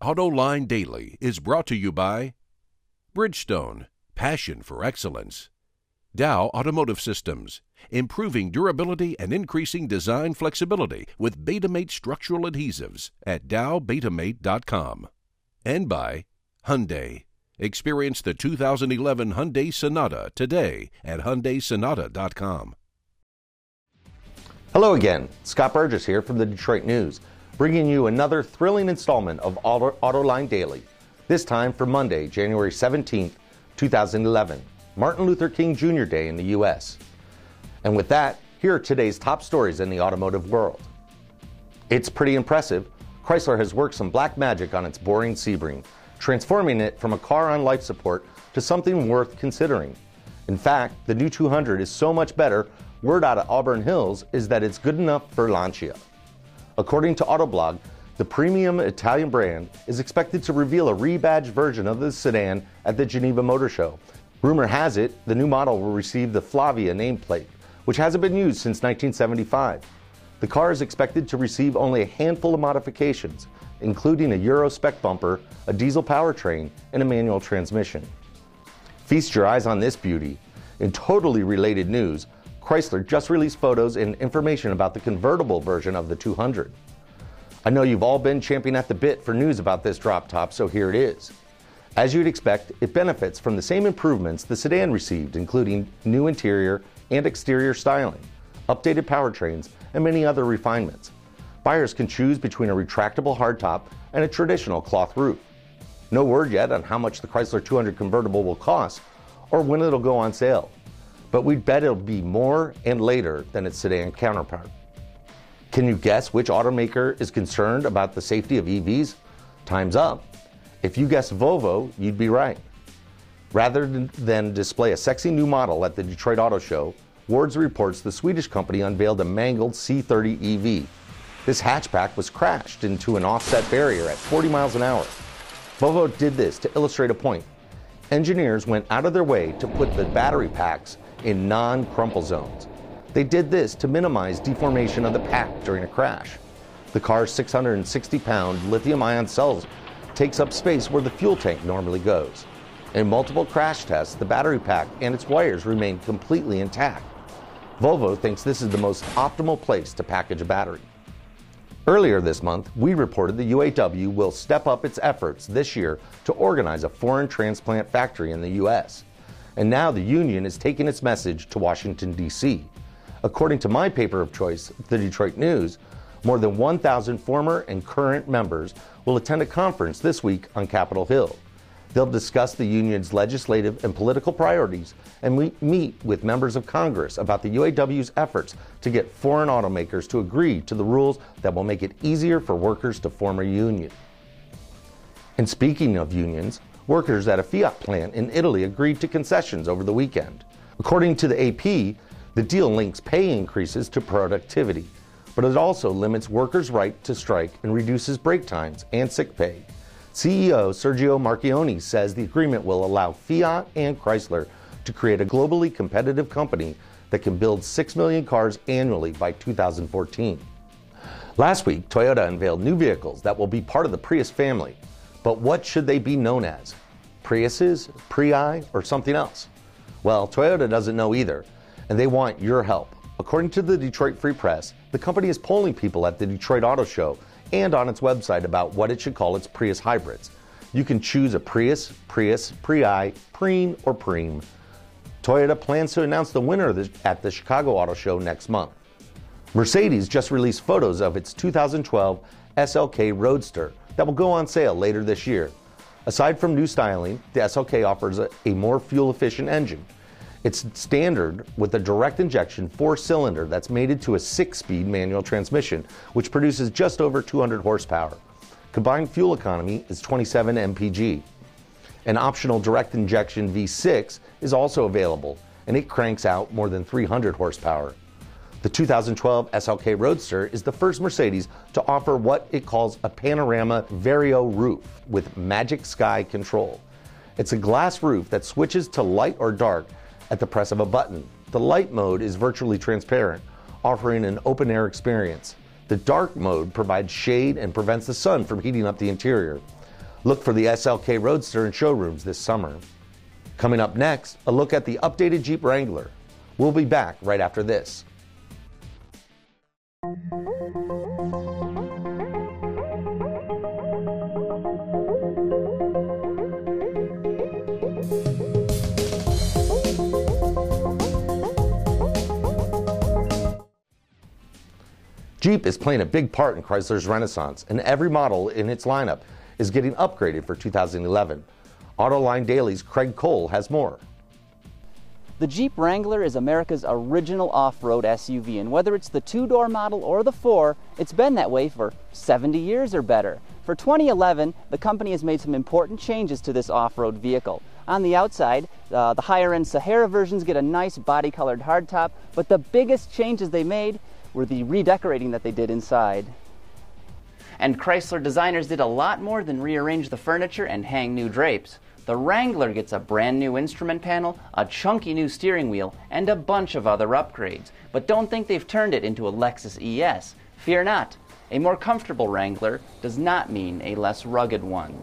AutoLine Daily is brought to you by Bridgestone, passion for excellence; Dow Automotive Systems, improving durability and increasing design flexibility with Betamate structural adhesives at dowbetamate.com; and by Hyundai. Experience the 2011 Hyundai Sonata today at HyundaiSonata.com. Hello again, Scott Burgess here from the Detroit News, bringing you another thrilling installment of AutoLine Daily, this time for Monday, January 17th, 2011, Martin Luther King Jr. Day in the U.S. And with that, here are today's top stories in the automotive world. It's pretty impressive. Chrysler has worked some black magic on its boring Sebring, transforming it from a car on life support to something worth considering. In fact, the new 200 is so much better, word out of Auburn Hills is that it's good enough for Lancia. According to Autoblog, the premium Italian brand is expected to reveal a rebadged version of the sedan at the Geneva Motor Show. Rumor has it the new model will receive the Flavia nameplate, which hasn't been used since 1975. The car is expected to receive only a handful of modifications, including a Euro spec bumper, a diesel powertrain, and a manual transmission. Feast your eyes on this beauty. In totally related news, Chrysler just released photos and information about the convertible version of the 200. I know you've all been champing at the bit for news about this drop top, so here it is. As you'd expect, it benefits from the same improvements the sedan received, including new interior and exterior styling, updated powertrains, and many other refinements. Buyers can choose between a retractable hardtop and a traditional cloth roof. No word yet on how much the Chrysler 200 convertible will cost or when it'll go on sale, but we'd bet it'll be more and later than its sedan counterpart. Can you guess which automaker is concerned about the safety of EVs? Time's up. If you guessed Volvo, you'd be right. Rather than display a sexy new model at the Detroit Auto Show, Wards reports the Swedish company unveiled a mangled C30 EV. This hatchback was crashed into an offset barrier at 40 miles an hour. Volvo did this to illustrate a point. Engineers went out of their way to put the battery packs in non-crumple zones. They did this to minimize deformation of the pack during a crash. The car's 660-pound lithium-ion cells takes up space where the fuel tank normally goes. In multiple crash tests, the battery pack and its wires remain completely intact. Volvo thinks this is the most optimal place to package a battery. Earlier this month, we reported the UAW will step up its efforts this year to organize a foreign transplant factory in the U.S. And now the union is taking its message to Washington, D.C. According to my paper of choice, the Detroit News, more than 1,000 former and current members will attend a conference this week on Capitol Hill. They'll discuss the union's legislative and political priorities and meet with members of Congress about the UAW's efforts to get foreign automakers to agree to the rules that will make it easier for workers to form a union. And speaking of unions, workers at a Fiat plant in Italy agreed to concessions over the weekend. According to the AP, the deal links pay increases to productivity, but it also limits workers' right to strike and reduces break times and sick pay. CEO Sergio Marchionne says the agreement will allow Fiat and Chrysler to create a globally competitive company that can build 6 million cars annually by 2014. Last week, Toyota unveiled new vehicles that will be part of the Prius family. But what should they be known as? Priuses, Prii, or something else? Well, Toyota doesn't know either, and they want your help. According to the Detroit Free Press, the company is polling people at the Detroit Auto Show and on its website about what it should call its Prius hybrids. You can choose a Prius, Prius, Prii, Preen, or Preem. Toyota plans to announce the winner at the Chicago Auto Show next month. Mercedes just released photos of its 2012 SLK Roadster that will go on sale later this year. Aside from new styling, the SLK offers a more fuel-efficient engine. It's standard with a direct injection 4-cylinder that's mated to a 6-speed manual transmission, which produces just over 200 horsepower. Combined fuel economy is 27 mpg. An optional direct injection V6 is also available, and it cranks out more than 300 horsepower. The 2012 SLK Roadster is the first Mercedes to offer what it calls a panorama Vario roof with magic sky control. It's a glass roof that switches to light or dark at the press of a button. The light mode is virtually transparent, offering an open-air experience. The dark mode provides shade and prevents the sun from heating up the interior. Look for the SLK Roadster in showrooms this summer. Coming up next, a look at the updated Jeep Wrangler. We'll be back right after this. Jeep is playing a big part in Chrysler's renaissance, and every model in its lineup is getting upgraded for 2011. AutoLine Daily's Craig Cole has more. The Jeep Wrangler is America's original off-road SUV, and whether it's the two-door model or the four, it's been that way for 70 years or better. For 2011, the company has made some important changes to this off-road vehicle. On the outside, the higher-end Sahara versions get a nice body-colored hardtop, but the biggest changes they made were the redecorating that they did inside. And Chrysler designers did a lot more than rearrange the furniture and hang new drapes. The Wrangler gets a brand new instrument panel, a chunky new steering wheel, and a bunch of other upgrades. But don't think they've turned it into a Lexus ES. Fear not. A more comfortable Wrangler does not mean a less rugged one.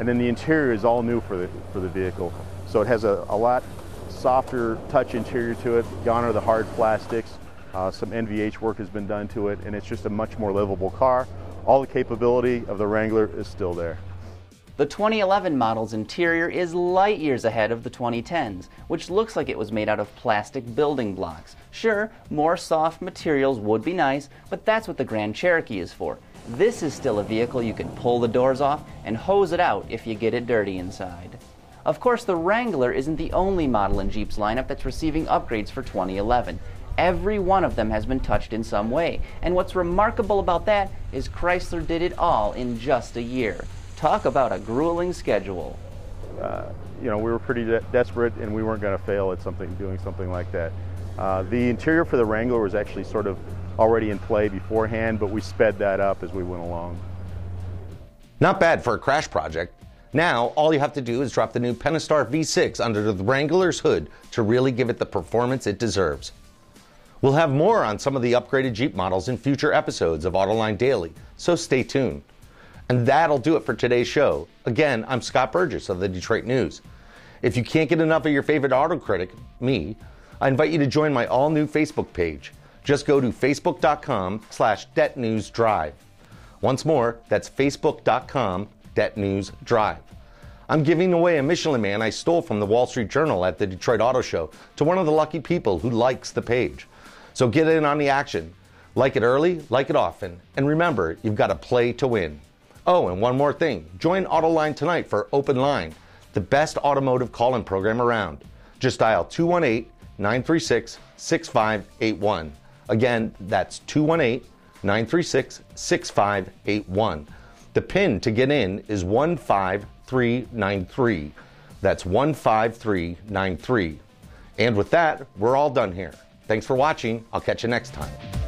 And then the interior is all new for the vehicle. So it has a lot softer touch interior to it. Gone are the hard plastics. Some NVH work has been done to it, and it's just a much more livable car. All the capability of the Wrangler is still there. The 2011 model's interior is light years ahead of the 2010s, which looks like it was made out of plastic building blocks. Sure, more soft materials would be nice, but that's what the Grand Cherokee is for. This is still a vehicle you can pull the doors off and hose it out if you get it dirty inside. Of course, the Wrangler isn't the only model in Jeep's lineup that's receiving upgrades for 2011. Every one of them has been touched in some way, and what's remarkable about that is Chrysler did it all in just a year. Talk about a grueling schedule. You know, we were pretty desperate, and we weren't going to fail at doing something like that. The interior for the Wrangler was actually sort of already in play beforehand, but we sped that up as we went along. Not bad for a crash project. Now, all you have to do is drop the new Pentastar V6 under the Wrangler's hood to really give it the performance it deserves. We'll have more on some of the upgraded Jeep models in future episodes of AutoLine Daily, so stay tuned. And that'll do it for today's show. Again, I'm Scott Burgess of the Detroit News. If you can't get enough of your favorite auto critic, me, I invite you to join my all-new Facebook page. Just go to facebook.com/debtnewsdrive. Once more, that's facebook.com/debtnewsdrive. I'm giving away a Michelin man I stole from the Wall Street Journal at the Detroit Auto Show to one of the lucky people who likes the page. So get in on the action. Like it early, like it often. And remember, you've got to play to win. Oh, and one more thing. Join AutoLine tonight for Open Line, the best automotive call-in program around. Just dial 218-936-6581. Again, that's 218-936-6581. The PIN to get in is 15393. That's 15393. And with that, we're all done here. Thanks for watching. I'll catch you next time.